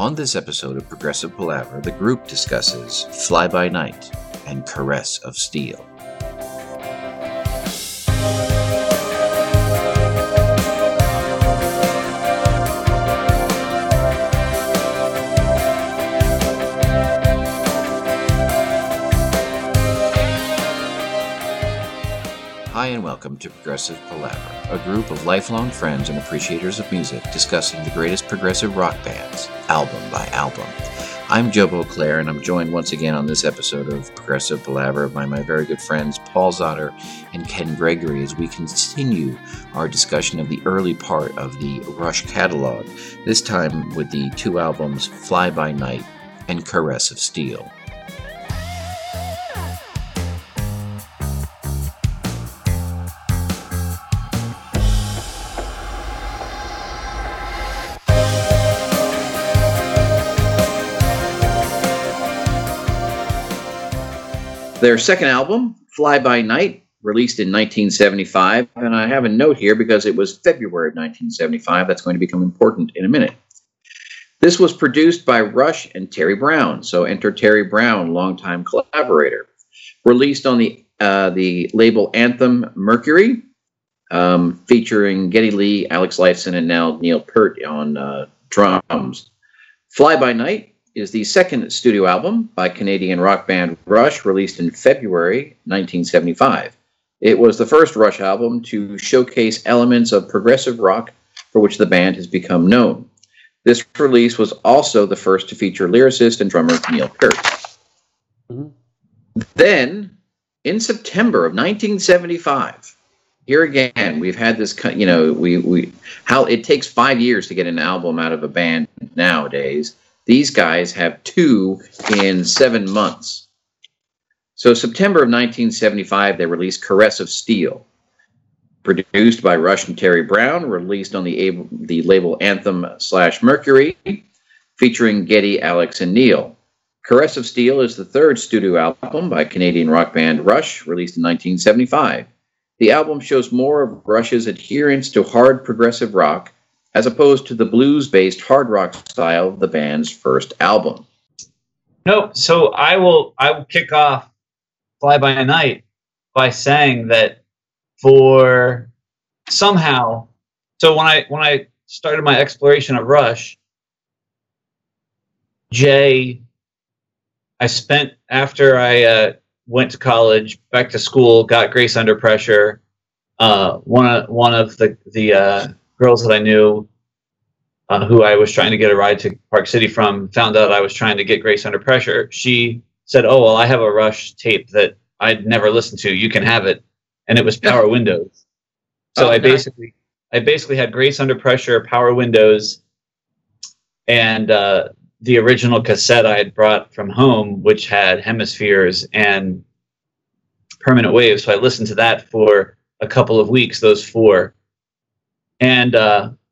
On this episode of Progressive Palaver, the group discusses Fly by Night and Caress of Steel. And welcome to Progressive Palaver, a group of lifelong friends and appreciators of music discussing the greatest progressive rock bands, album by album. I'm Joe Beauclair, and I'm joined once again on this episode of Progressive Palaver by my very good friends Paul Zotter and Ken Gregory as we continue our discussion of the early part of the Rush catalog, this time with the two albums Fly by Night and Caress of Steel. Their second album, Fly By Night, released in 1975, and I have a note here because it was February of 1975. That's going to become important in a minute. This was produced by Rush and Terry Brown, so enter Terry Brown, longtime collaborator. Released on the label Anthem Mercury, featuring Geddy Lee, Alex Lifeson, and now Neil Peart on drums. Fly By Night is the second studio album by Canadian rock band Rush, released in February 1975. It was the first Rush album to showcase elements of progressive rock for which the band has become known. This release was also the first to feature lyricist and drummer Neil Peart. Mm-hmm. Then, in September of 1975, here again, we've had this, you know, how it takes 5 years to get an album out of a band nowadays. These guys have two in 7 months. So September of 1975, they released Caress of Steel, produced by Rush and Terry Brown, released on the label Anthem/Mercury, featuring Geddy, Alex, and Neil. Caress of Steel is the third studio album by Canadian rock band Rush, released in 1975. The album shows more of Rush's adherence to hard progressive rock as opposed to the blues-based hard rock style of the band's first album. Nope. So I will kick off Fly By Night by saying that for somehow, so when I started my exploration of Rush, after I went to college, back to school, got Grace Under Pressure, one of the girls that I knew, who I was trying to get a ride to Park City from, found out I was trying to get Grace Under Pressure. She said, "Oh, well, I have a Rush tape that I'd never listened to. You can have it." And it was Power Windows. So I basically had Grace Under Pressure, Power Windows, and the original cassette I had brought from home, which had Hemispheres and Permanent Waves. So I listened to that for a couple of weeks, those four. And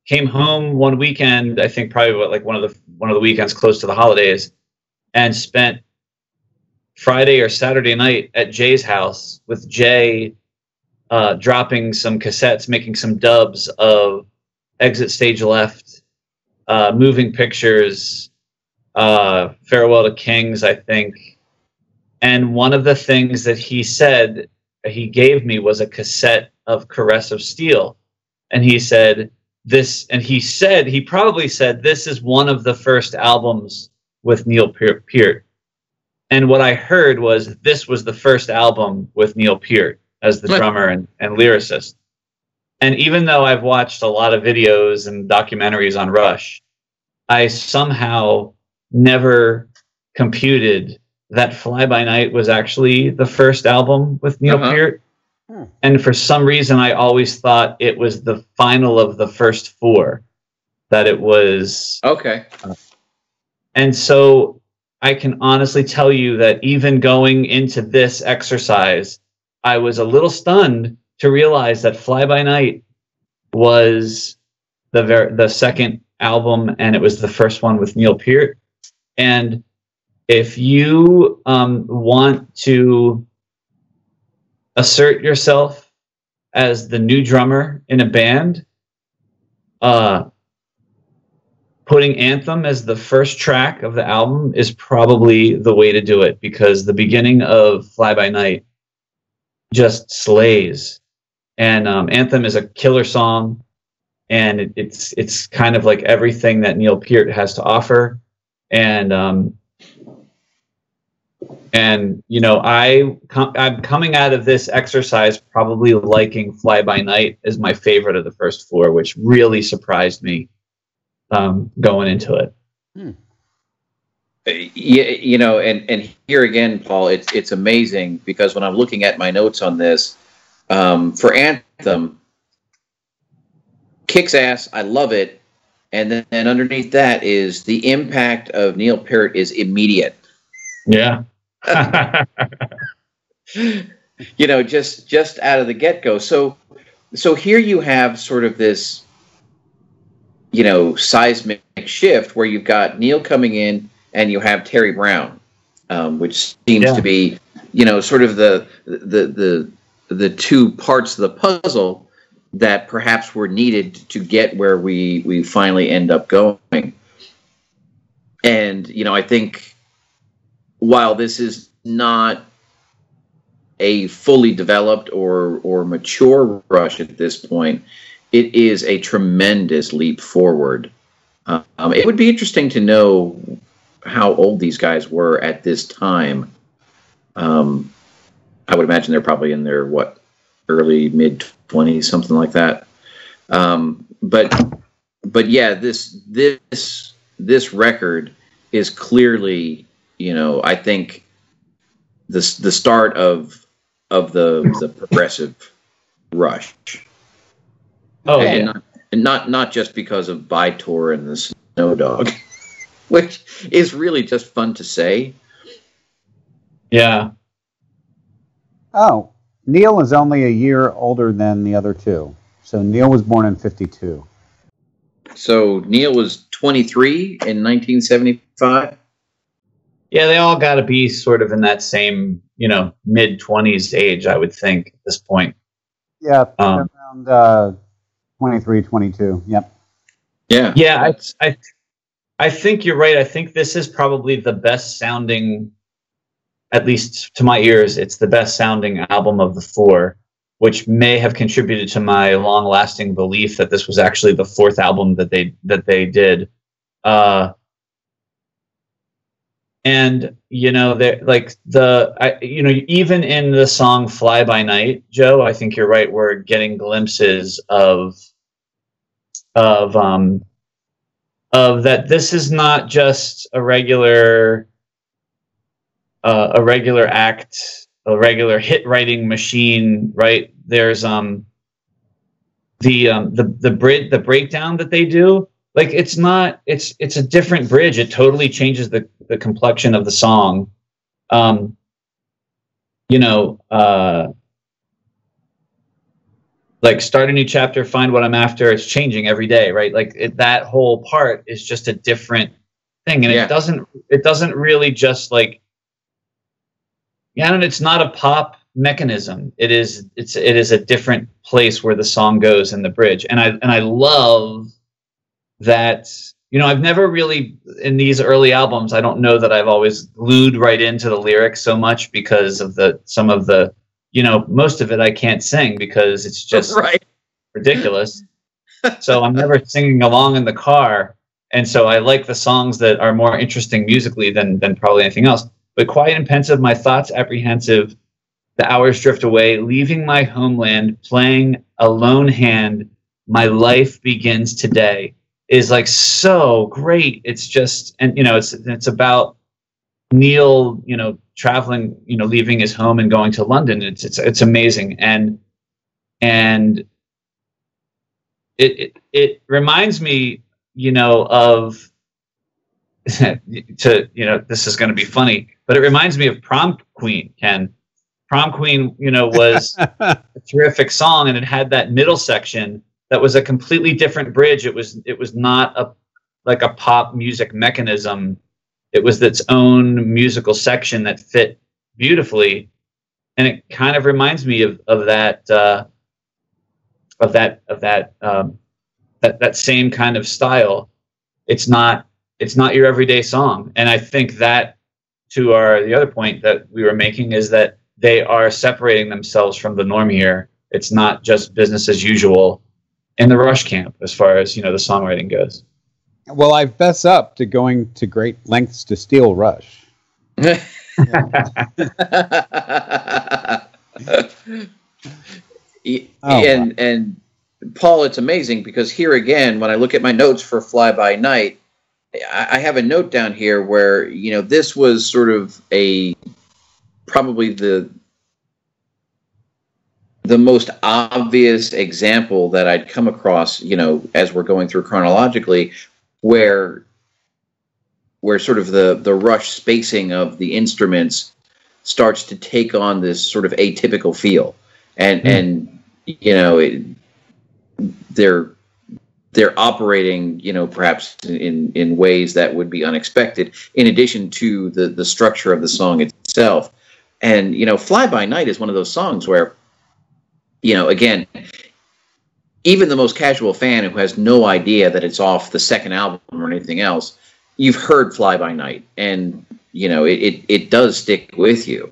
came home one weekend, I think probably one of the weekends close to the holidays, and spent Friday or Saturday night at Jay's house with Jay, dropping some cassettes, making some dubs of Exit Stage Left, Moving Pictures, Farewell to Kings, I think. And one of the things that he said he gave me was a cassette of Caress of Steel. And he said this, and he probably said this is one of the first albums with Neil Peart. And what I heard was this was the first album with Neil Peart as the drummer and lyricist. And even though I've watched a lot of videos and documentaries on Rush, I somehow never computed that Fly By Night was actually the first album with Neil Peart. And for some reason, I always thought it was the final of the first four, that it was. Okay. And so I can honestly tell you that even going into this exercise, I was a little stunned to realize that Fly By Night was the second album, and it was the first one with Neil Peart. And if you want to assert yourself as the new drummer in a band, putting Anthem as the first track of the album is probably the way to do it, because the beginning of Fly by Night just slays. And Anthem is a killer song, and it's kind of like everything that Neil Peart has to offer. And you know, I'm coming out of this exercise probably liking Fly by Night as my favorite of the first four, which really surprised me going into it. Yeah, you know, and here again, Paul, it's amazing, because when I'm looking at my notes on this, for Anthem, kicks ass, I love it, and then underneath that is the impact of Neil Peart is immediate. Yeah. You know, just out of the get-go. So here you have sort of this, you know, seismic shift where you've got Neil coming in and you have Terry Brown, which seems to be, you know, sort of the two parts of the puzzle that perhaps were needed to get where we finally end up going. And, you know, I think while this is not a fully developed or mature Rush at this point, it is a tremendous leap forward. It would be interesting to know how old these guys were at this time. I would imagine they're probably in their, early, mid-20s, something like that. But yeah, this record is clearly, you know, I think the start of the progressive Rush. Oh, and yeah. Not just because of Bytor and the Snow Dog, which is really just fun to say. Yeah. Oh, Neil is only a year older than the other two. So Neil was born in 1952. So Neil was 23 in 1975? Yeah, they all got to be sort of in that same, you know, mid-20s age, I would think, at this point. Yeah, around 23, 22, yep. Yeah. Yeah, I think you're right. I think this is probably the best sounding, at least to my ears, it's the best sounding album of the four, which may have contributed to my long-lasting belief that this was actually the fourth album that they did. And, you know, like you know, even in the song Fly by Night, Joe, I think you're right. We're getting glimpses of that. This is not just a regular act, a regular hit writing machine, right? There's, the breakdown that they do. Like, it's a different bridge. It totally changes the complexion of the song. You know, like, start a new chapter, find what I'm after. It's changing every day, right? Like, that whole part is just a different thing. And it doesn't really just, like, yeah, and it's not a pop mechanism. It is a different place where the song goes in the bridge. And I love that, you know, I've never really, in these early albums, I don't know that I've always glued right into the lyrics so much, because of some of the, you know, most of it I can't sing because it's just ridiculous. So I'm never singing along in the car. And so I like the songs that are more interesting musically than probably anything else. But quiet and pensive, my thoughts apprehensive, the hours drift away, leaving my homeland, playing a lone hand, my life begins today. Is like so great. It's just, and you know, it's about Neil, you know, traveling, you know, leaving his home and going to London. It's amazing. And it reminds me, you know, of you know, this is going to be funny, but it reminds me of Prom Queen, Ken. Prom Queen, you know, was a terrific song, and it had that middle section that was a completely different bridge. It was not like a pop music mechanism. It was its own musical section that fit beautifully, and it kind of reminds me of that same kind of style. it's not your everyday song. And I think that to the other point that we were making is that they are separating themselves from the norm here. It's not just business as usual in the Rush camp as far as, you know, the songwriting goes. Well, I fess up to going to great lengths to steal Rush. And Paul, it's amazing because here again, when I look at my notes for Fly By Night, I have a note down here where, you know, this was sort of probably the most obvious example that I'd come across, you know, as we're going through chronologically, where sort of the Rush spacing of the instruments starts to take on this sort of atypical feel. And you know, they're operating, you know, perhaps in ways that would be unexpected, in addition to the structure of the song itself. And, you know, Fly By Night is one of those songs where, you know, again, even the most casual fan who has no idea that it's off the second album or anything else, you've heard Fly By Night, and, you know, it does stick with you.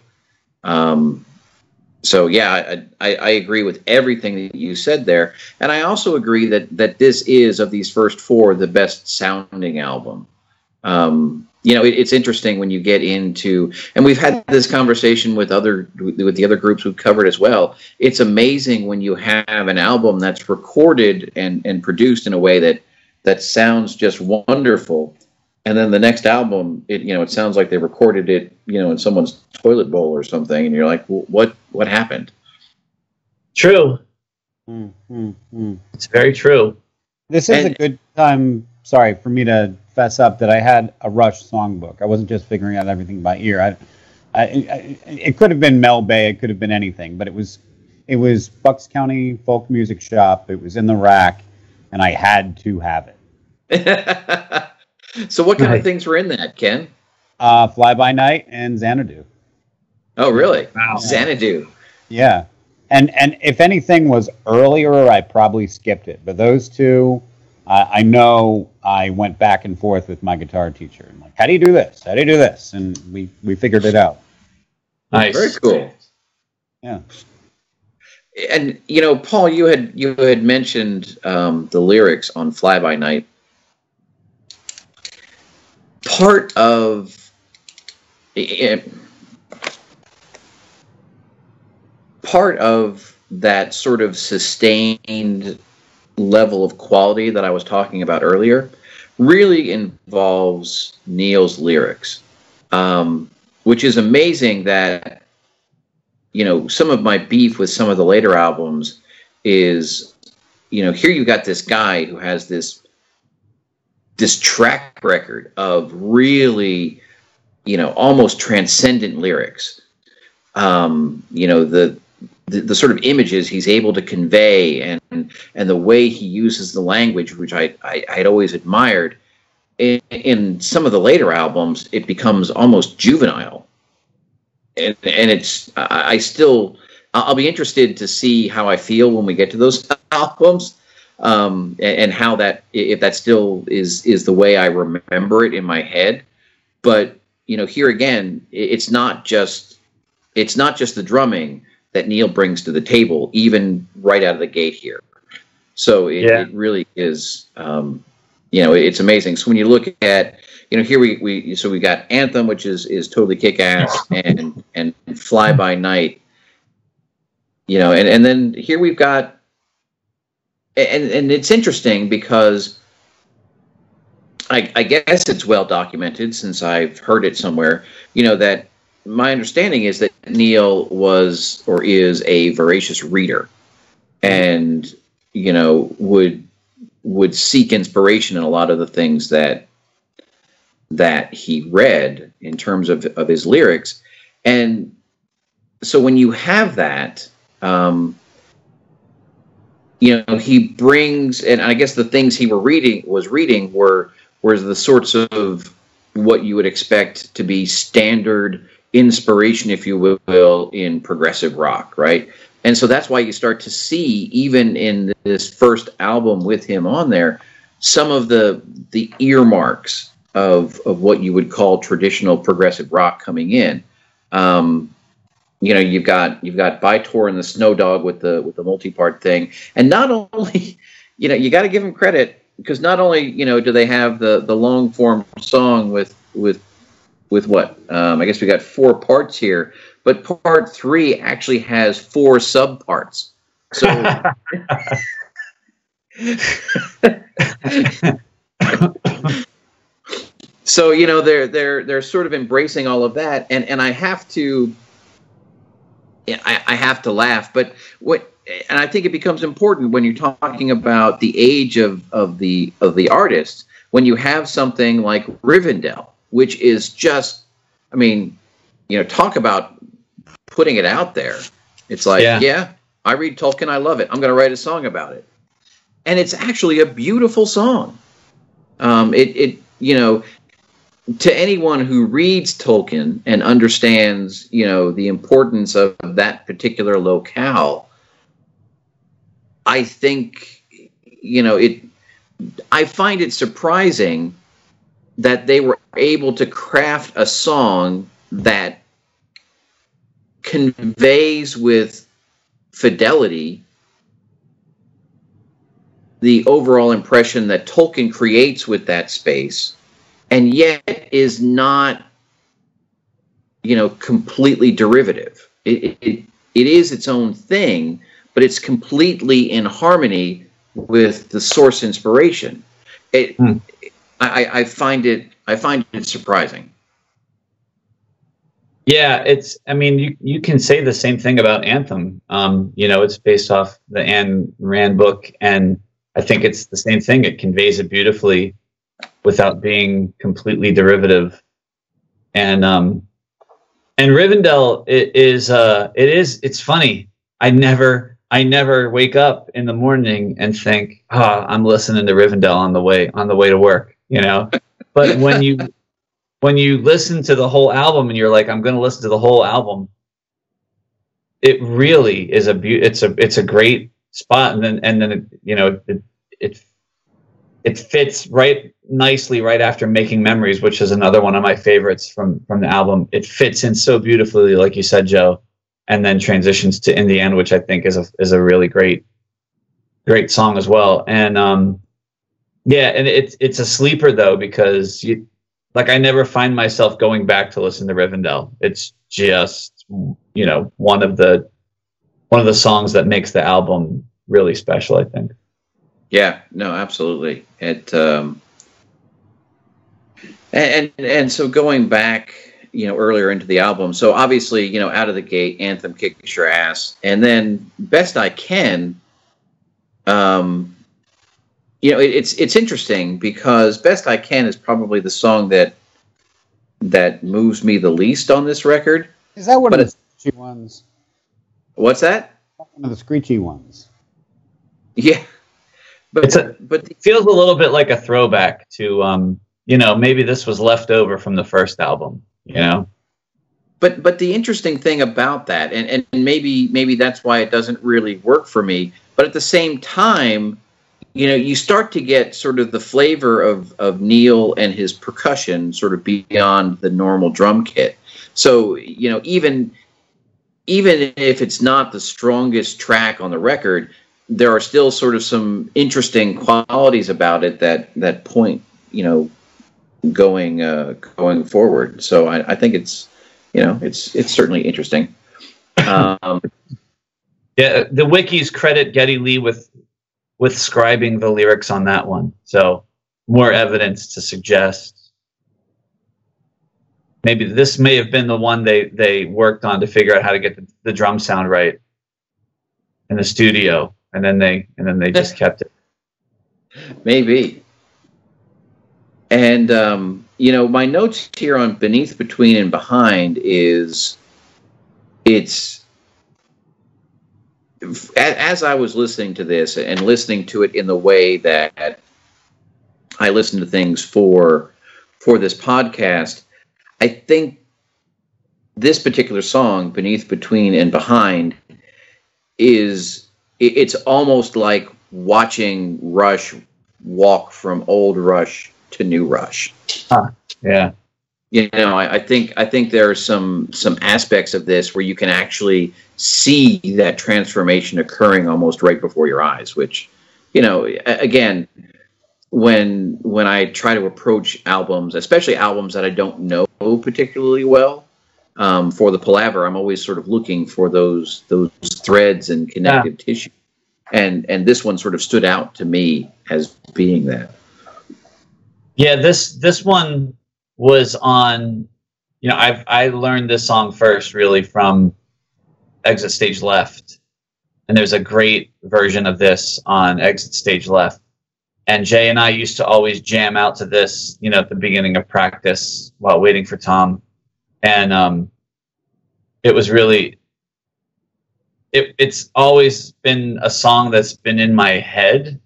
So, yeah, I agree with everything that you said there. And I also agree that this is, of these first four, the best sounding album. You know, it's interesting when you get into, and we've had this conversation with the other groups we've covered as well. It's amazing when you have an album that's recorded and produced in a way that sounds just wonderful. And then the next album, it sounds like they recorded it, you know, in someone's toilet bowl or something, and you're like, what happened? True. It's very true. This is a good time, sorry, for me to fess up that I had a Rush songbook. I wasn't just figuring out everything by ear. It could have been Mel Bay, it could have been anything, but it was Bucks County Folk Music Shop. It was in the rack, and I had to have it. So what kind of things were in that, Ken? Fly By Night and Xanadu. Oh, really? Wow. Xanadu. Yeah. And if anything was earlier, I probably skipped it. But those two, I know I went back and forth with my guitar teacher. And like, how do you do this? How do you do this? And we figured it out. Nice. Very cool. Yeah. And, you know, Paul, you had mentioned the lyrics on Fly By Night. Part of that sort of sustained level of quality that I was talking about earlier really involves Neil's lyrics, which is amazing that, you know, some of my beef with some of the later albums is, you know, here you've got this guy who has this track record of really, you know, almost transcendent lyrics. You know, the sort of images he's able to convey and the way he uses the language, which I'd always admired. In some of the later albums, it becomes almost juvenile. And it's, I'll be interested to see how I feel when we get to those albums. And how that, if that still is the way I remember it in my head. But, you know, here again, it's not just the drumming that Neil brings to the table, even right out of the gate here. So it really is, you know, it's amazing. So when you look at, you know, here so we got Anthem, which is totally kick-ass, and Fly By Night, you know, and then here we've got. And it's interesting because I guess it's well documented, since I've heard it somewhere, you know, that my understanding is that Neil was or is a voracious reader and, you know, would seek inspiration in a lot of the things that he read in terms of his lyrics. And so when you have that, you know, he brings, and I guess the things he was reading were the sorts of what you would expect to be standard inspiration, if you will, in progressive rock, right? And so that's why you start to see, even in this first album with him on there, some of the earmarks of what you would call traditional progressive rock coming in. You know, you've got Bytor and the Snow Dog with the multi-part thing, and not only, you know, you got to give them credit, because not only, you know, do they have the long form song with what I guess we got 4 parts here, but part 3 actually has 4 subparts. So so, you know, they're sort of embracing all of that, and I have to. I have to laugh, but and I think it becomes important when you're talking about the age of the artists, when you have something like Rivendell, which is just, I mean, you know, talk about putting it out there. It's like, yeah, I read Tolkien, I love it. I'm going to write a song about it, and it's actually a beautiful song. It you know. To anyone who reads Tolkien and understands, you know, the importance of that particular locale, I think, you know, I find it surprising that they were able to craft a song that conveys with fidelity the overall impression that Tolkien creates with that space, and yet is not, you know, completely derivative. It is its own thing, but it's completely in harmony with the source inspiration. I find it surprising. Yeah, it's. I mean, you can say the same thing about Anthem. You know, it's based off the Ayn Rand book, and I think it's the same thing. It conveys it beautifully without being completely derivative. And Rivendell, it's funny. I never wake up in the morning and think, I'm listening to Rivendell on the way to work, you know? But when you listen to the whole album and you're like, I'm going to listen to the whole album, it really is it's a great spot. And then, it fits right nicely right after Making Memories, which is another one of my favorites from the album. It fits in so beautifully, like you said, Joe, and then transitions to In the End, which I think is a really great song as well. And and it's a sleeper though, because I never find myself going back to listen to Rivendell. It's just, you know, one of the songs that makes the album really special, I think. Yeah, no, absolutely. It and so going back, you know, earlier into the album. So obviously, you know, out of the gate, Anthem kicks your ass, and then Best I Can. You know, it's interesting because Best I Can is probably the song that moves me the least on this record. Is that one of the screechy ones? What's that? One of the screechy ones. Yeah. But it feels a little bit like a throwback to, you know, maybe this was left over from the first album, you know. But the interesting thing about that, and maybe that's why it doesn't really work for me. But at the same time, you know, you start to get sort of the flavor of Neil and his percussion sort of beyond the normal drum kit. So, you know, even if it's not the strongest track on the record, there are still sort of some interesting qualities about it that point, you know, going forward. So I think it's, you know, it's certainly interesting. Yeah, the wikis credit Geddy Lee with scribing the lyrics on that one. So more evidence to suggest maybe this may have been the one they worked on to figure out how to get the drum sound right in the studio. And then they just kept it. Maybe. And, you know, my notes here on Beneath, Between, and Behind is, it's, as I was listening to this and listening to it in the way that I listen to things for this podcast, I think this particular song, Beneath, Between, and Behind, is... It's almost like watching Rush walk from old Rush to new Rush. Yeah. You know, I think there are some aspects of this where you can actually see that transformation occurring almost right before your eyes, which, you know, again, when I try to approach albums, especially albums that I don't know particularly well, for the Palaver, I'm always sort of looking for those threads and connective tissue. And this one sort of stood out to me as being that. Yeah, this one was on, you know, I learned this song first really from Exit Stage Left, and there's a great version of this on Exit Stage Left, and Jay and I used to always jam out to this, you know, at the beginning of practice while waiting for Tom, and it was really, it's always been a song that's been in my head,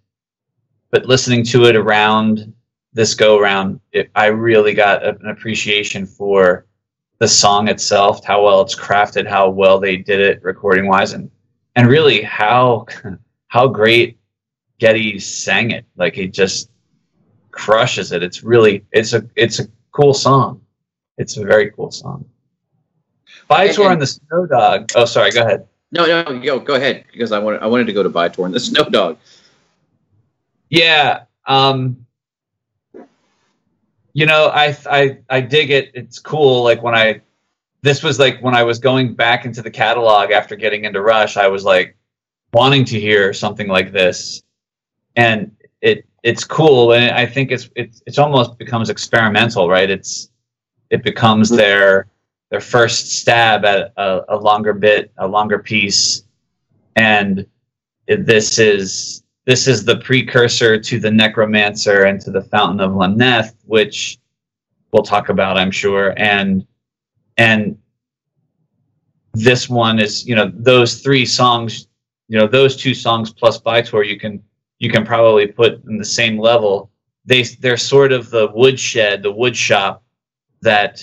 but listening to it around this go-around, I really got an appreciation for the song itself, how well it's crafted, how well they did it recording-wise, and really how great Geddy sang it. Like, he just crushes it. It's really, it's a cool song. It's a very cool song. Bytor and the Snow Dog. Oh, sorry, go ahead. No, go ahead, because I wanted to go to Bytor and the Snow Dog. Yeah, you know, I dig it. It's cool. Like, when I was going back into the catalog after getting into Rush, I was like wanting to hear something like this, and it's cool. And I think it's almost becomes experimental, right? It becomes their first stab at a longer bit, a longer piece, and this is the precursor to The Necromancer and to The Fountain of Lamneth, which we'll talk about, I'm sure. And this one is, you know, those three songs, you know, those two songs plus Bytor, you can probably put in the same level. They're sort of the woodshed, the woodshop that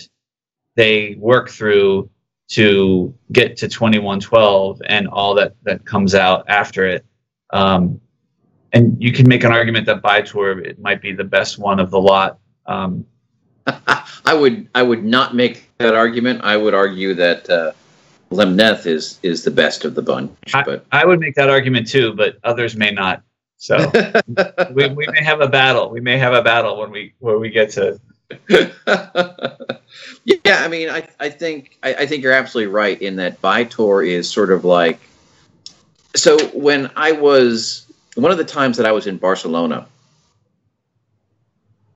they work through to get to 2112 and all that comes out after it. And you can make an argument that Bytor, it might be the best one of the lot. I would not make that argument. I would argue that Lamneth is the best of the bunch. But I would make that argument too, but others may not. So we may have a battle. We may have a battle when we get to. Yeah, I mean, I think you're absolutely right in that Bytor is sort of like. So when I was. One of the times that I was in Barcelona,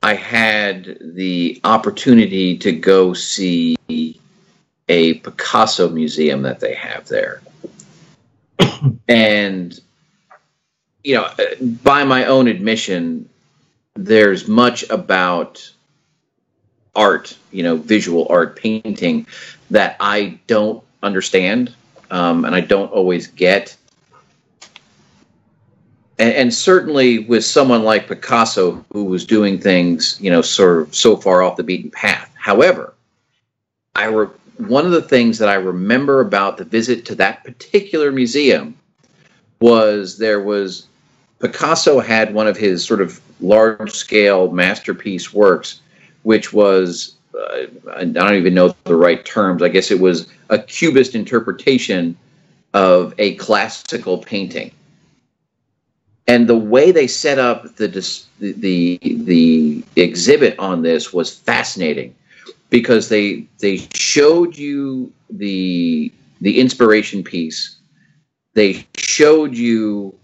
I had the opportunity to go see a Picasso museum that they have there. And, you know, by my own admission, there's much about art, you know, visual art, painting, that I don't understand, and I don't always get. And certainly with someone like Picasso, who was doing things, you know, sort of so far off the beaten path. However, one of the things that I remember about the visit to that particular museum was Picasso had one of his sort of large-scale masterpiece works, which was, I don't even know the right terms, I guess it was a cubist interpretation of a classical painting. And the way they set up the exhibit on this was fascinating, because they showed you the inspiration piece, they showed you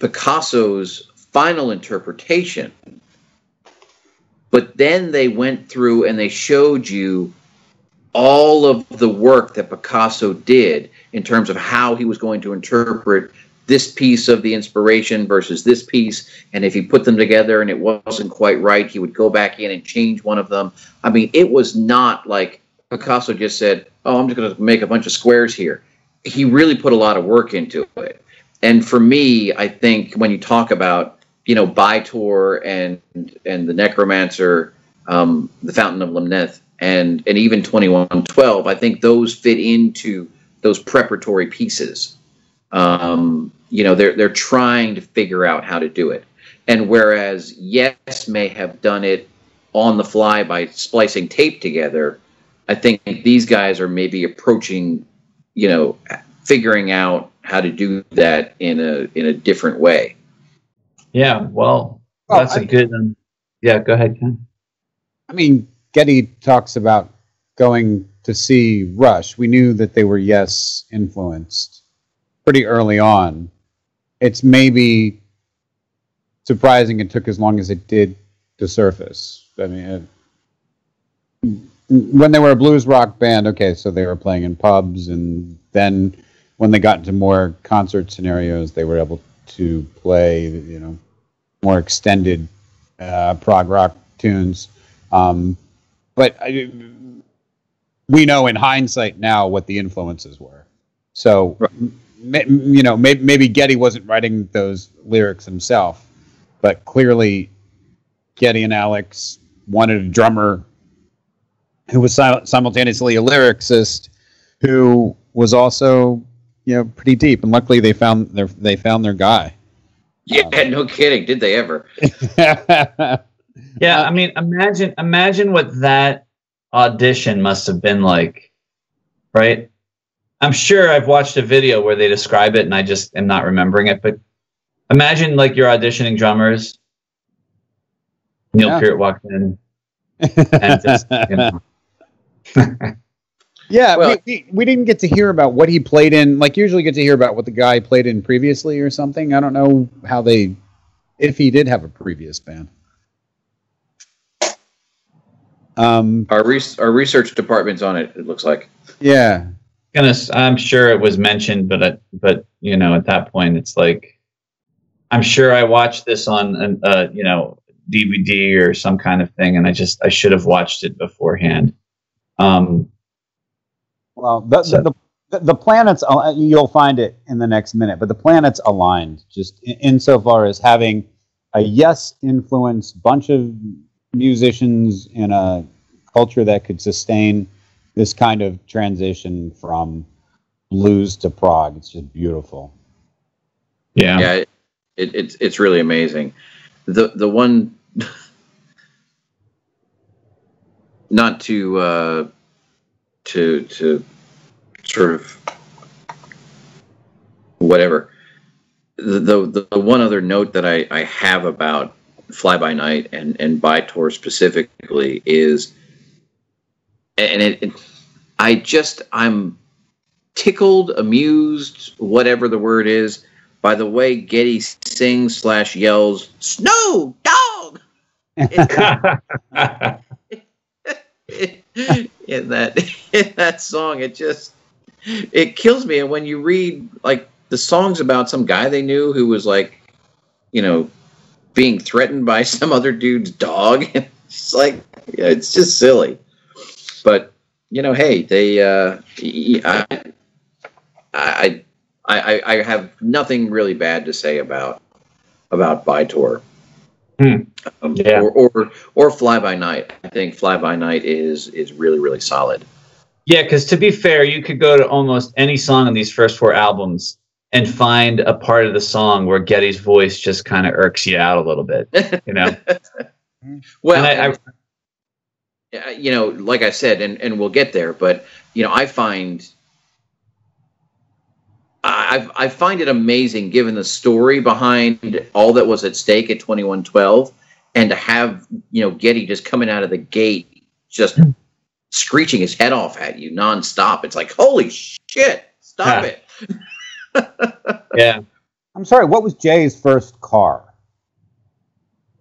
Picasso's final interpretation, but then they went through and they showed you all of the work that Picasso did in terms of how he was going to interpret this piece of the inspiration versus this piece, and if he put them together and it wasn't quite right, he would go back in and change one of them. I mean, it was not like Picasso just said, oh, I'm just going to make a bunch of squares here. He really put a lot of work into it. And for me, I think when you talk about, you know, Bytor and The Necromancer, The Fountain of Lamneth, and even 2112, I think those fit into those preparatory pieces. You know, they're trying to figure out how to do it. And whereas Yes may have done it on the fly by splicing tape together, I think these guys are maybe approaching, you know, figuring out how to do that in a different way. Yeah, well, that's a good. Yeah, go ahead, Ken. I mean, Geddy talks about going to see Rush. We knew that they were Yes influenced pretty early on. It's maybe surprising it took as long as it did to surface. I mean, when they were a blues rock band, okay, so they were playing in pubs, and then when they got into more concert scenarios, they were able to play, you know, more extended prog rock tunes. But we know in hindsight now what the influences were. So, you know, maybe Geddy wasn't writing those lyrics himself, but clearly Geddy and Alex wanted a drummer who was simultaneously a lyricist, who was also, you know, pretty deep. And luckily, they found their guy. Yeah, no kidding. Did they ever? Yeah, I mean, imagine what that audition must have been like, right? I'm sure I've watched a video where they describe it, and I just am not remembering it. But imagine, like, you're auditioning drummers. Neil Peart walked in. And just, you know. Yeah, well, we didn't get to hear about what he played in. Like, usually get to hear about what the guy played in previously or something. I don't know how they, if he did have a previous band. Our research department's on it. It looks like. Yeah, I'm sure it was mentioned, but you know, at that point, it's like, I'm sure I watched this on you know, DVD or some kind of thing, and I should have watched it beforehand. Well, the planets, you'll find it in the next minute, but the planets aligned just insofar as having a Yes influenced bunch of musicians in a culture that could sustain this kind of transition from blues to prog. It's just beautiful. Yeah, yeah, it's really amazing. The one, not to to sort of whatever. The one other note that I have about Fly By Night and Bytor specifically is, and I'm tickled, amused, whatever the word is, by the way Geddy sings / yells, "Snow Dog!" in that song, it kills me. And when you read, like, the song's about some guy they knew who was, like, you know, being threatened by some other dude's dog. It's like, yeah, it's just silly. But, you know, hey, they, I have nothing really bad to say about Bytor. Yeah. Or Fly By Night. I think Fly By Night is really, really solid. Yeah, because to be fair, you could go to almost any song on these first four albums and find a part of the song where Geddy's voice just kind of irks you out a little bit, you know? Well, I, you know, like I said, and we'll get there, but, you know, I find it amazing, given the story behind all that was at stake at 2112, and to have, you know, Geddy just coming out of the gate, just screeching his head off at you nonstop. It's like, holy shit, stop it. Yeah. I'm sorry, what was Jay's first car?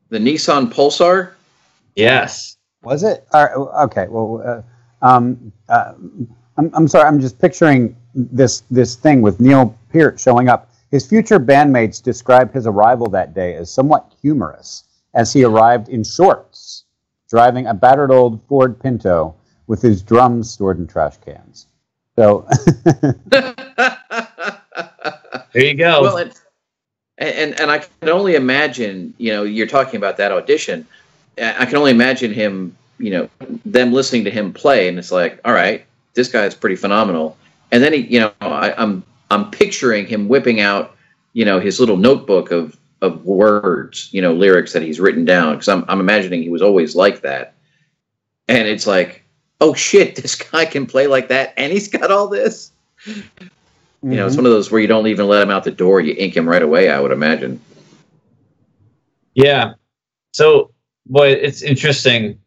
The Nissan Pulsar? Yes. Was it? Okay, well, I'm sorry, I'm just picturing this thing with Neil Peart showing up. His future bandmates described his arrival that day as somewhat humorous, as he arrived in shorts, driving a battered old Ford Pinto with his drums stored in trash cans. So there you go. Well, and I can only imagine, you know, you're talking about that audition. I can only imagine him, you know, them listening to him play, and it's like, all right, this guy is pretty phenomenal. And then he, you know, I'm picturing him whipping out, you know, his little notebook of of words, you know, lyrics that he's written down, because I'm imagining he was always like that. And it's like, oh shit, this guy can play like that, and he's got all this. You know, it's one of those where you don't even let him out the door; you ink him right away. I would imagine. Yeah. So, boy, it's interesting.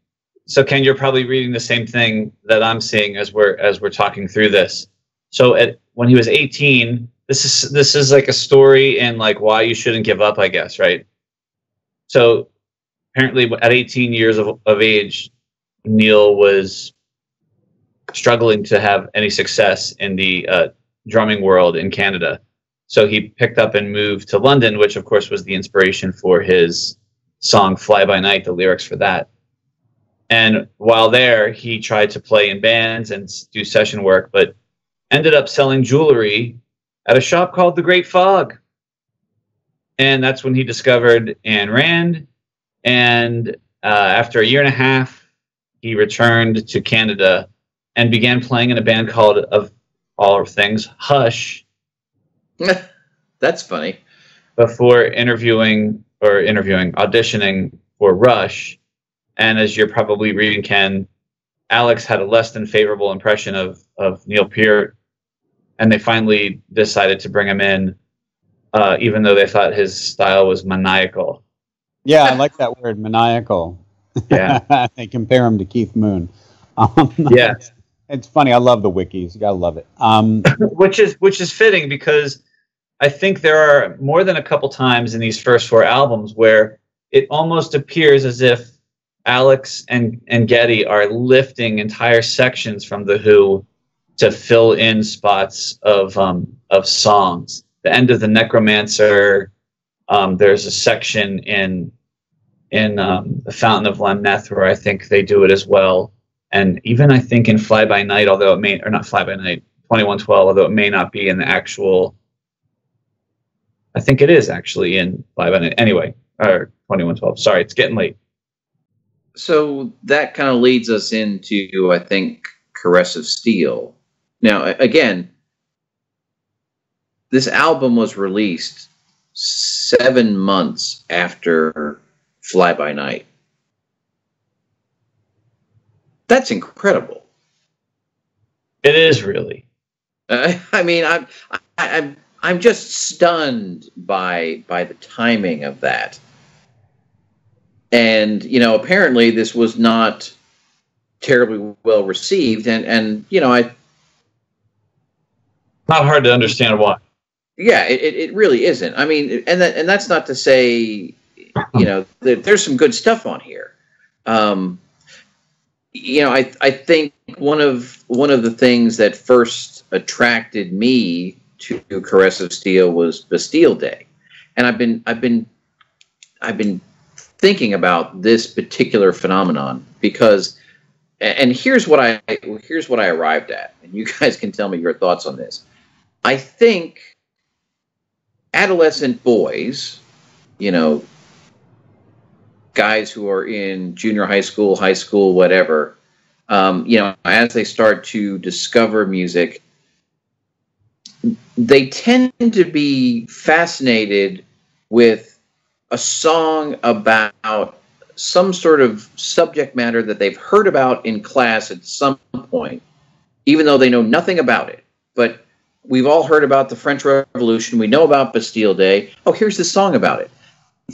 So, Ken, you're probably reading the same thing that I'm seeing as we're talking through this. So, when he was 18, this is like a story and like why you shouldn't give up, I guess, right? So, apparently, at 18 years of age, Neil was struggling to have any success in the drumming world in Canada. So he picked up and moved to London, which of course was the inspiration for his song Fly by Night, the lyrics for that. And while there, he tried to play in bands and do session work, but ended up selling jewelry at a shop called The Great Fog. And that's when he discovered Ayn Rand. And after a year and a half, he returned to Canada and began playing in a band called, of all things, Hush. That's funny. Before auditioning for Rush. And as you're probably reading, Ken, Alex had a less than favorable impression of Neil Peart, and they finally decided to bring him in, even though they thought his style was maniacal. Yeah, I like that word, maniacal. Yeah. They compare him to Keith Moon. Yeah. It's funny. I love the wikis. You gotta love it. Which is fitting, because I think there are more than a couple times in these first four albums where it almost appears as if Alex and Geddy are lifting entire sections from The Who to fill in spots of songs. The end of The Necromancer. There's a section in The Fountain of Lamneth where I think they do it as well. And even I think in Fly By Night, 2112, although it may not be in the actual, I think it is actually in Fly By Night anyway, or 2112. Sorry, it's getting late. So that kind of leads us into, I think, Caress of Steel. Now, again, this album was released 7 months after Fly By Night. That's incredible. It is, really. I mean, I'm just stunned by the timing of that. And, you know, apparently this was not terribly well received, and you know, not hard to understand why. Yeah, it really isn't. I mean, and that's not to say, you know, there's some good stuff on here. You know, I think one of the things that first attracted me to Caress of Steel was Bastille Day, and I've been thinking about this particular phenomenon, because, and here's what I arrived at, and you guys can tell me your thoughts on this. I think adolescent boys, you know, guys who are in junior high school, whatever, you know, as they start to discover music, they tend to be fascinated with a song about some sort of subject matter that they've heard about in class at some point, even though they know nothing about it. But we've all heard about the French Revolution. We know about Bastille Day. Oh, here's this song about it.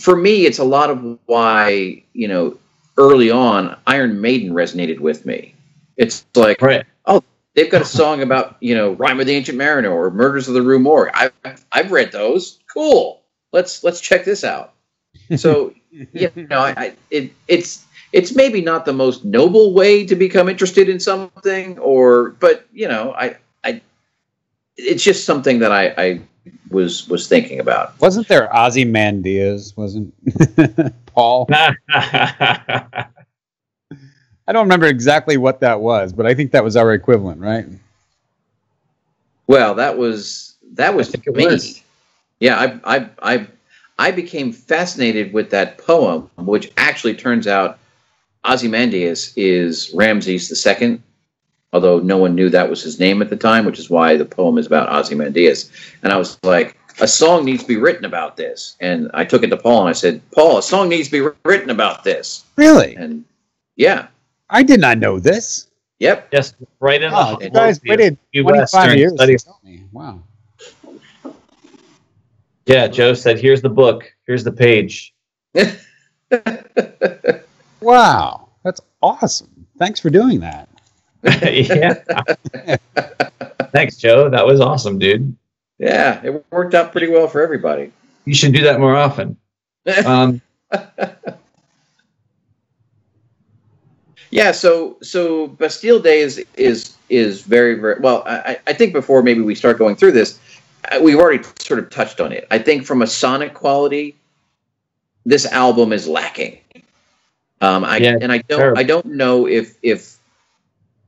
For me, it's a lot of why, you know, early on, Iron Maiden resonated with me. It's like, right. Oh, they've got a song about, you know, Rime of the Ancient Mariner or Murders of the Rue Morgue. I've read those. Cool. Let's check this out. So, you know, it's maybe not the most noble way to become interested in something, but you know, it's just something that I was thinking about. Wasn't there Ozymandias? Wasn't Paul? I don't remember exactly what that was, but I think that was our equivalent, right? Well, that was me. Was. Yeah, I became fascinated with that poem, which actually turns out Ozymandias is Ramses II. Although no one knew that was his name at the time, which is why the poem is about Ozymandias. And I was like, a song needs to be written about this. And I took it to Paul and I said, Paul, a song needs to be written about this. Really? And yeah. I did not know this. Yep. Just right in the you guys waited 25 years to tell me. Wow. Yeah, Joe said, here's the book. Here's the page. Wow. That's awesome. Thanks for doing that. Yeah. Thanks, Joe. That was awesome, dude. Yeah, it worked out pretty well for everybody. You should do that more often. Yeah, so Bastille Day is very, very well. I think before maybe we start going through this, we've already sort of touched on it. I think from a sonic quality, this album is lacking. I don't know if it's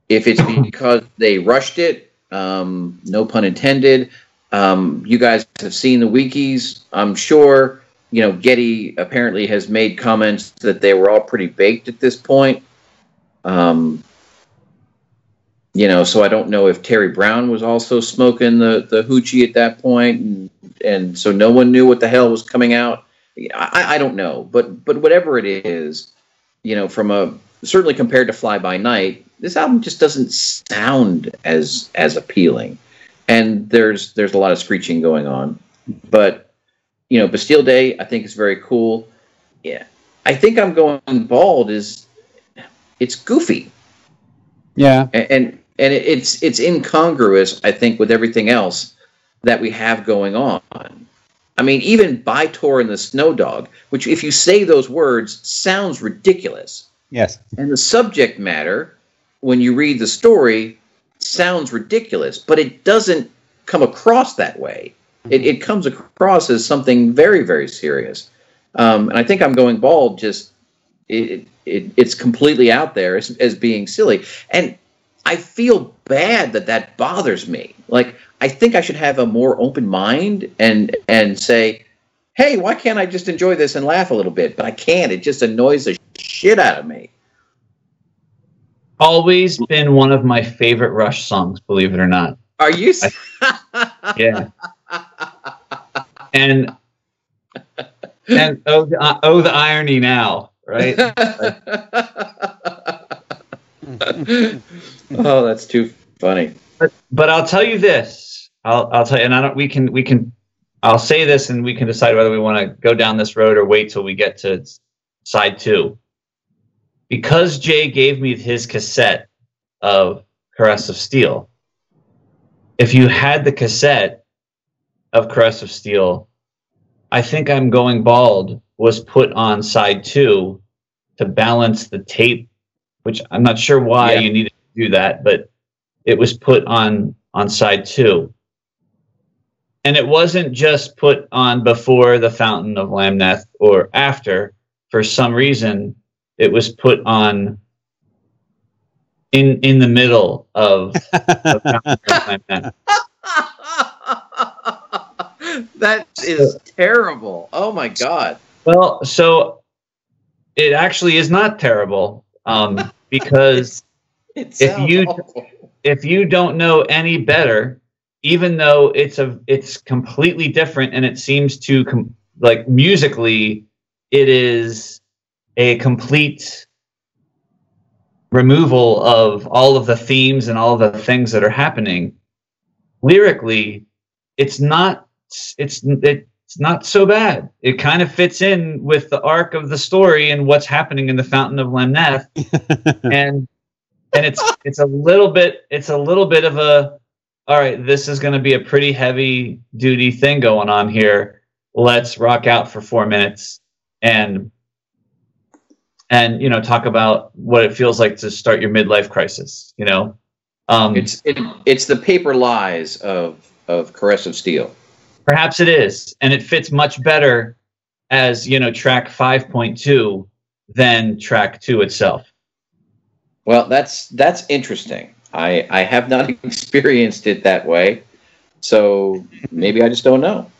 because they rushed it. No pun intended. You guys have seen the wikis, I'm sure. You know, Geddy apparently has made comments that they were all pretty baked at this point. You know, so I don't know if Terry Brown was also smoking the hoochie at that point, and so no one knew what the hell was coming out. I don't know, but whatever it is, you know, certainly compared to Fly By Night, this album just doesn't sound as appealing, and there's a lot of screeching going on. But you know, Bastille Day, I think, is very cool. Yeah, I think I'm going bald is. It's goofy, yeah, and it's incongruous, I think, with everything else that we have going on. I mean, even Bytor and the Snow Dog, which, if you say those words, sounds ridiculous. Yes, and the subject matter, when you read the story, sounds ridiculous, but it doesn't come across that way. It comes across as something very, very serious, and I think I'm going bald just. It's completely out there as being silly, and I feel bad that bothers me. Like, I think I should have a more open mind and say, hey, why can't I just enjoy this and laugh a little bit? But I can't. It just annoys the shit out of me. Always been one of my favorite Rush songs, believe it or not. Are you? Yeah. And oh the irony now. Right? Oh, that's too funny. But I'll tell you this. I'll tell you, and I don't. We can. I'll say this, and we can decide whether we want to go down this road or wait till we get to side 2. Because Jay gave me his cassette of Caress of Steel. If you had the cassette of Caress of Steel, I think I'm going bald was put on side 2 to balance the tape, which I'm not sure why you needed to do that, but it was put on side 2. And it wasn't just put on before The Fountain of Lamneth or after. For some reason, it was put on in the middle of The Fountain of Lamneth. That is terrible. Oh, my God. Well, so it actually is not terrible, because if you don't know any better, even though it's completely different, and it seems to like musically, it is a complete removal of all of the themes and all the things that are happening. Lyrically, it's not so bad. It kind of fits in with the arc of the story and what's happening in The Fountain of Lamneth. and it's a little bit of a, all right, this is going to be a pretty heavy duty thing going on here. Let's rock out for 4 minutes and you know, talk about what it feels like to start your midlife crisis, you know. It's the paper lies of Caress of Steel. Perhaps it is, and it fits much better as, you know, track 5.2 than track 2 itself. Well, that's interesting. I have not experienced it that way, so maybe I just don't know.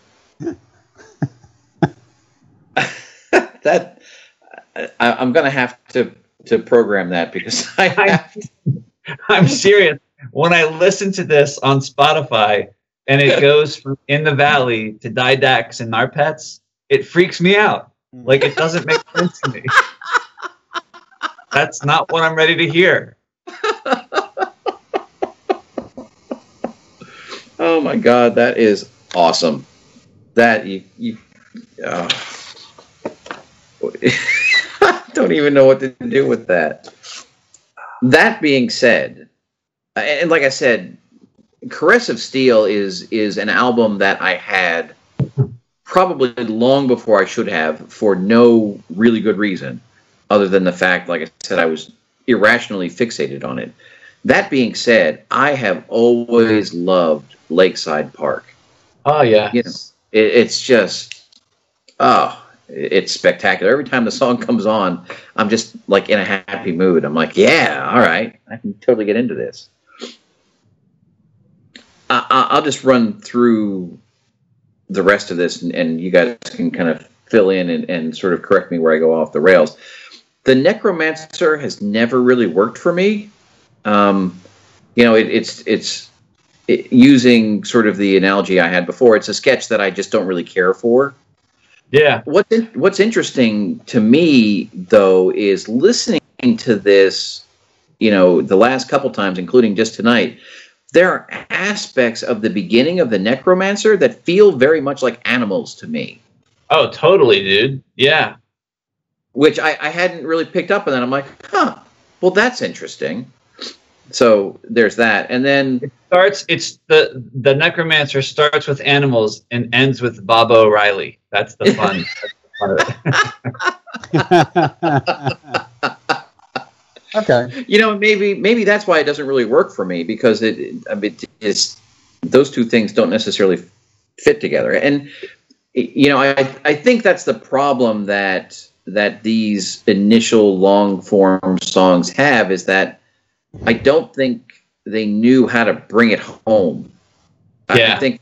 I'm going to have to program that because I'm serious. When I listen to this on Spotify, and it goes from In the Valley to Didax and Narpets, it freaks me out. Like, it doesn't make sense to me. That's not what I'm ready to hear. Oh my God, that is awesome. That you I don't even know what to do with that. That being said, and like I said, Caress of Steel is an album that I had probably long before I should have, for no really good reason other than the fact, like I said, I was irrationally fixated on it. That being said, I have always loved Lakeside Park. Oh, yeah. You know, it's just, it's spectacular. Every time the song comes on, I'm just like in a happy mood. I'm like, yeah, all right. I can totally get into this. I'll just run through the rest of this, and you guys can kind of fill in and sort of correct me where I go off the rails. The Necromancer has never really worked for me. You know, it's using sort of the analogy I had before. It's a sketch that I just don't really care for. Yeah. What's interesting to me, though, is listening to this, you know, the last couple times, including just tonight, there are aspects of the beginning of The Necromancer that feel very much like Animals to me. Oh, totally, dude. Yeah. Which I hadn't really picked up on, and I'm like, huh, well, that's interesting. So there's that, and then the Necromancer starts with Animals and ends with Bob O'Reilly. That's the fun. Okay. You know, maybe that's why it doesn't really work for me, because it's those two things don't necessarily fit together, and you know, I think that's the problem that these initial long form songs have, is that I don't think they knew how to bring it home. Yeah. I think,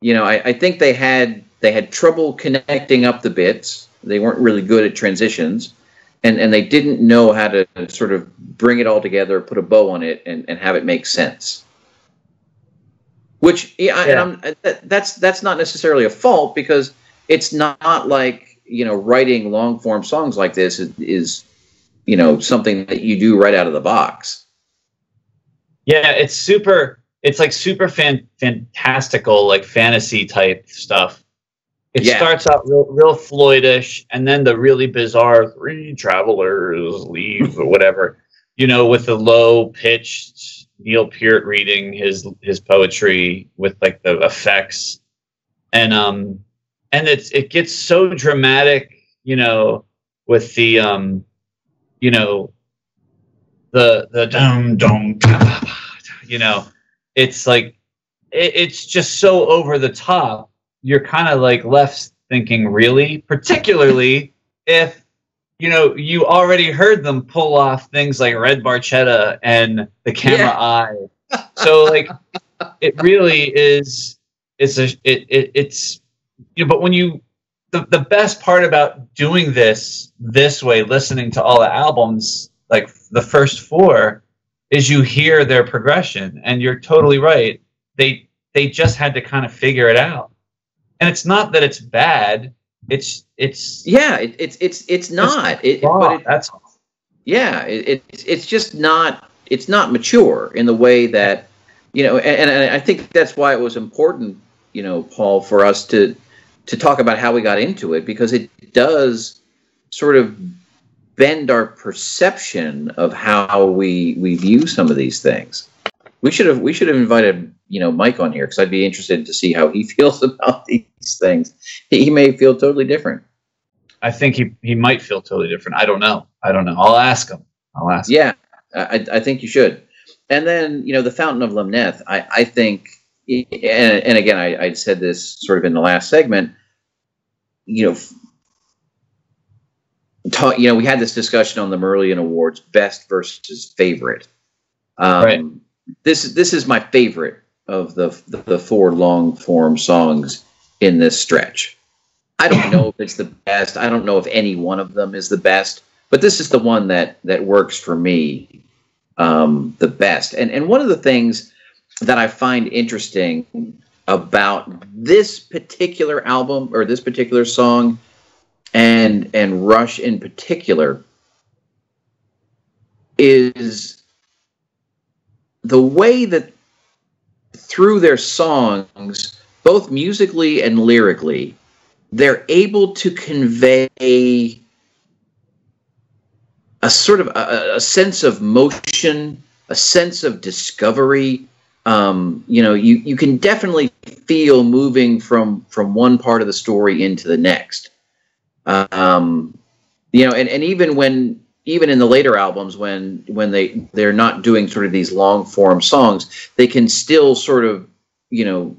you know, I think they had trouble connecting up the bits. They weren't really good at transitions, and they didn't know how to sort of bring it all together, put a bow on it, and have it make sense. Which, and that's not necessarily a fault, because it's not like, you know, writing long form songs like this is, you know, something that you do right out of the box. Yeah, it's like super fantastical, like fantasy type stuff. It starts out real Floydish, and then the really bizarre three travelers leave or whatever, you know, with the low pitched Neil Peart reading his poetry with like the effects, and it gets so dramatic, you know, with the you know, the dum-dum, you know, it's like, it's just so over the top. You're kind of like left thinking, really? Particularly if, you know, you already heard them pull off things like Red Barchetta and the camera eye. So like, it really is, it's, you know, but when you, the best part about doing this way, listening to all the albums, like the first four, is you hear their progression, and you're totally right. They just had to kind of figure it out, and it's not that it's bad. It's not. It's just not. It's not mature in the way that, you know, and I think that's why it was important, you know, Paul, for us to talk about how we got into it, because it does sort of bend our perception of how we view some of these things. We should have invited, you know, Mike on here, because I'd be interested to see how he feels about these things. He may feel totally different. I think he might feel totally different. I don't know. I'll ask him. Yeah, I think you should. And then, you know, The Fountain of Lamneth, I think, and again, I said this sort of in the last segment, you know, we had this discussion on the Merlin Awards, best versus favorite. Right. This is my favorite of the four long form songs in this stretch. I don't know if it's the best. I don't know if any one of them is the best, but this is the one that works for me the best. And one of the things that I find interesting about this particular album or this particular song and Rush in particular is the way that through their songs, both musically and lyrically, they're able to convey a sort of a sense of motion, a sense of discovery. You know, you can definitely feel moving from one part of the story into the next. You know, and even when in the later albums, when they're not doing sort of these long form songs, they can still sort of, you know,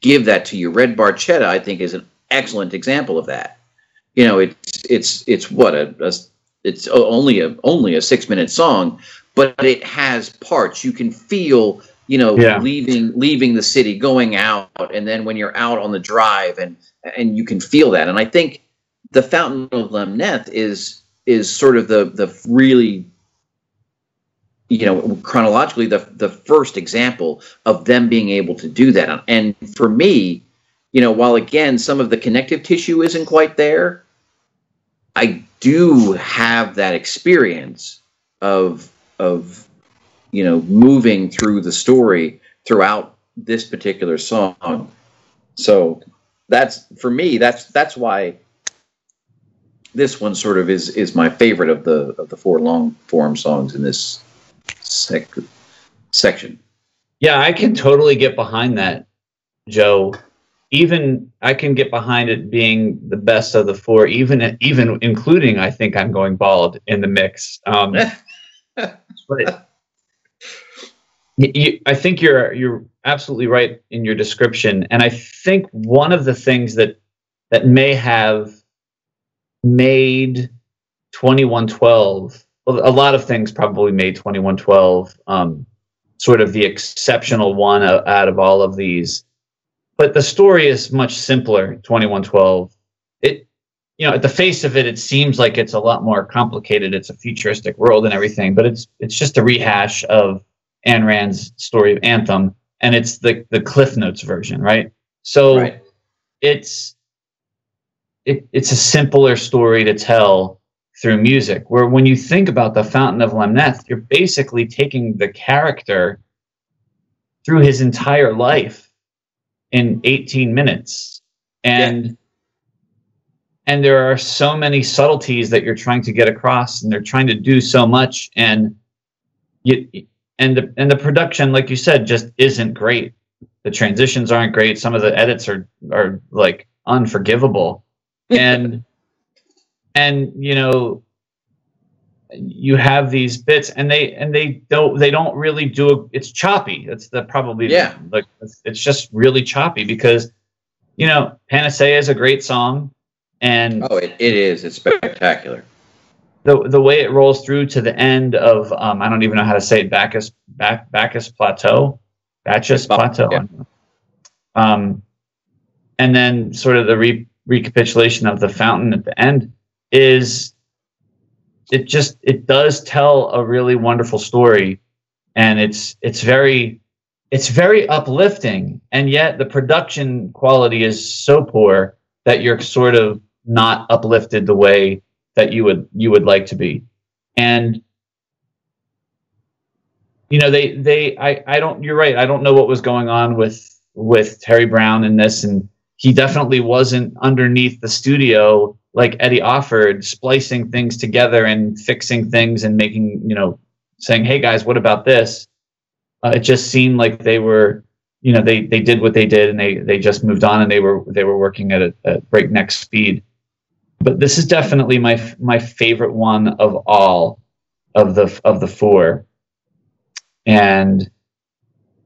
give that to you. Red Barchetta, I think, is an excellent example of that. You know, it's what it's only a 6-minute song, but it has parts. You can feel, you know, yeah, leaving the city, going out, and then when you're out on the drive, and you can feel that. And I think The Fountain of Lamneth is sort of the really, you know, chronologically the first example of them being able to do that. And for me, you know, while again some of the connective tissue isn't quite there, I do have that experience of you know, moving through the story throughout this particular song. So that's, for me, that's why this one sort of is my favorite of the four long form songs in this section. Yeah, I can totally get behind that, Joe. Even I can get behind it being the best of the four, even including I Think I'm Going Bald in the mix. But I think you're absolutely right in your description, and I think one of the things that may have made 2112, well, a lot of things probably made 2112 sort of the exceptional one out of all of these, but the story is much simpler. 2112, it, you know, at the face of it, it seems like it's a lot more complicated. It's a futuristic world and everything, but it's just a rehash of Ayn Rand's story of Anthem, and it's the Cliff Notes version, right? So right. It's a simpler story to tell through music, where when you think about The Fountain of Lamneth, you're basically taking the character through his entire life in 18 minutes. And yeah. And there are so many subtleties that you're trying to get across, and they're trying to do so much, and the production, like you said, just isn't great. The transitions aren't great. Some of the edits are like unforgivable. And you know, you have these bits, and they don't really do a, it's choppy. That's it's just really choppy, because, you know, Panacea is a great song, and it is. It's spectacular. The way it rolls through to the end of I don't even know how to say it, Bacchus Plateau, yeah. And then sort of the recapitulation of the fountain at the end does tell a really wonderful story, and it's very uplifting, and yet the production quality is so poor that you're sort of not uplifted the way that you would like to be. And you know, you're right, I don't know what was going on with Terry Brown in this, and he definitely wasn't underneath the studio like Eddie Offord, splicing things together and fixing things and making, you know, saying, hey guys, what about this? It just seemed like they were, you know, they did what they did, and they just moved on, and they were working at a breakneck speed. But this is definitely my favorite one of all of the four, and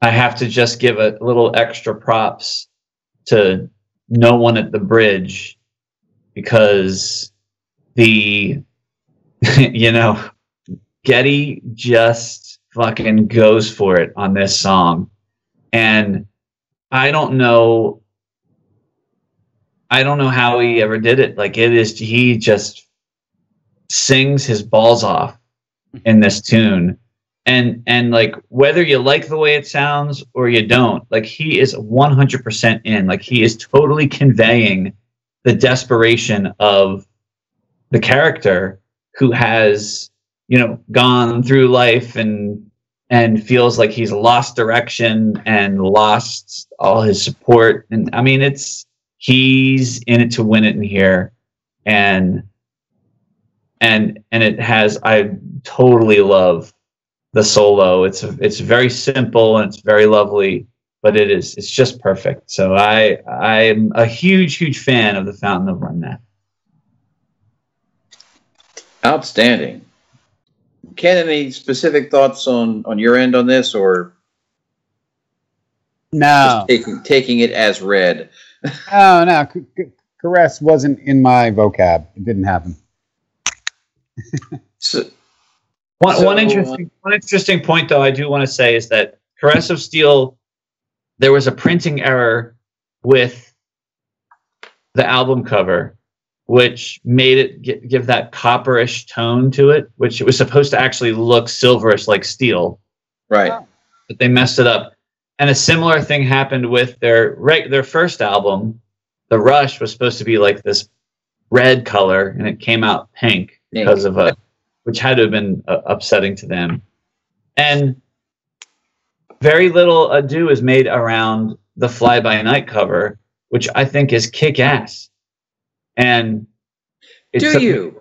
I have to just give a little extra props to no one at the bridge, because you know, Geddy just fucking goes for it on this song, and I don't know how he ever did it. Like, it is, he just sings his balls off in this tune. and like whether you like the way it sounds or you don't, like he is 100% in. Like he is totally conveying the desperation of the character who has, you know, gone through life and feels like he's lost direction and lost all his support. And I mean, he's in it to win it in here. And it has, I totally love the solo. It's very simple and it's very lovely, but it's just perfect. So I'm a huge fan of The Fountain of Lamneth. Outstanding. Ken, any specific thoughts on your end on this, or no? Just taking it as read. Oh no, Caress wasn't in my vocab. It didn't happen. One interesting point, though, I do want to say is that Caress of Steel, there was a printing error with the album cover, which made it give that copperish tone to it, which it was supposed to actually look silverish like steel. Right. Wow. But they messed it up. And a similar thing happened with their first album. The Rush was supposed to be like this red color, and it came out pink because of a... which had to have been upsetting to them. And very little ado is made around the Fly by Night cover, which I think is kick-ass. And do you?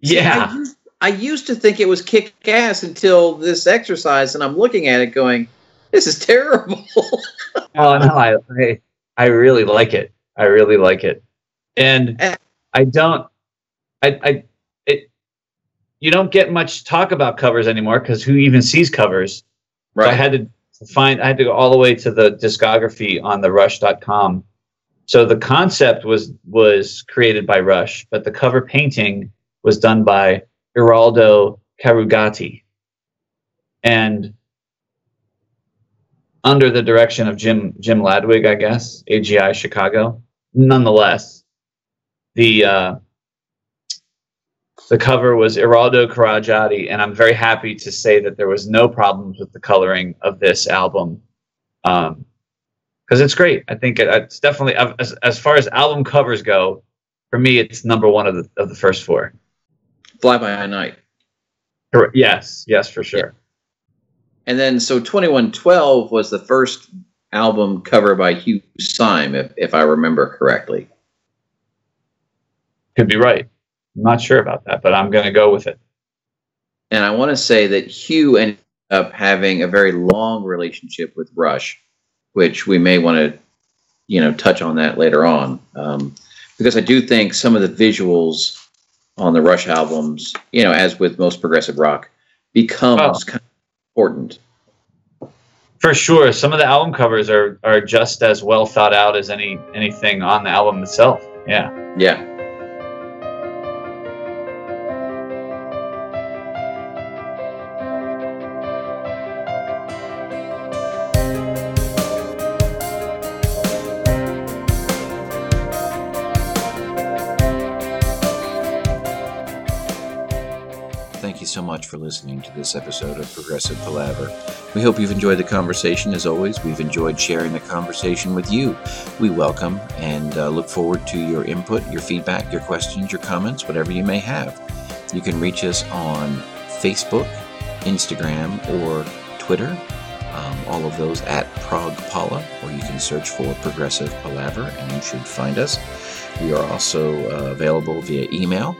Yeah. See, I used to think it was kick-ass until this exercise, and I'm looking at it going, this is terrible. Oh, no, I really like it. I really like it. And I don't... You don't get much talk about covers anymore because who even sees covers? Right. So I had to go all the way to the discography on the Rush.com. So the concept was created by Rush, but the cover painting was done by Geraldo Carugatti, and under the direction of Jim Ladwig, I guess, AGI Chicago. Nonetheless, the cover was Geraldo Carugatti, and I'm very happy to say that there was no problems with the coloring of this album, because it's great. I think it's definitely, as far as album covers go, for me, it's number one of the first four. Fly by Night. Correct. Yes, for sure. Yeah. And then, so 2112 was the first album cover by Hugh Syme, if I remember correctly. Could be right. I'm not sure about that, but I'm going to go with it. And I want to say that Hugh ended up having a very long relationship with Rush, which we may want to, touch on that later on, because I do think some of the visuals on the Rush albums, as with most progressive rock, becomes kind of important. For sure, some of the album covers are just as well thought out as anything on the album itself. Yeah. Yeah. So much for listening to this episode of Progressive Palaver. We hope you've enjoyed the conversation. As always, we've enjoyed sharing the conversation with you. We welcome and look forward to your input, your feedback, your questions, your comments, whatever you may have. You can reach us on Facebook, Instagram, or Twitter, all of those at ProgPala, or you can search for Progressive Palaver and you should find us. We are also available via email,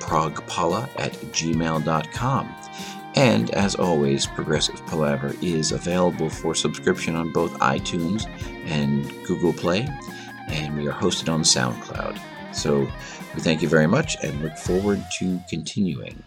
progpala@gmail.com. And as always, Progressive Palaver is available for subscription on both iTunes and Google Play, and we are hosted on SoundCloud. So we thank you very much and look forward to continuing.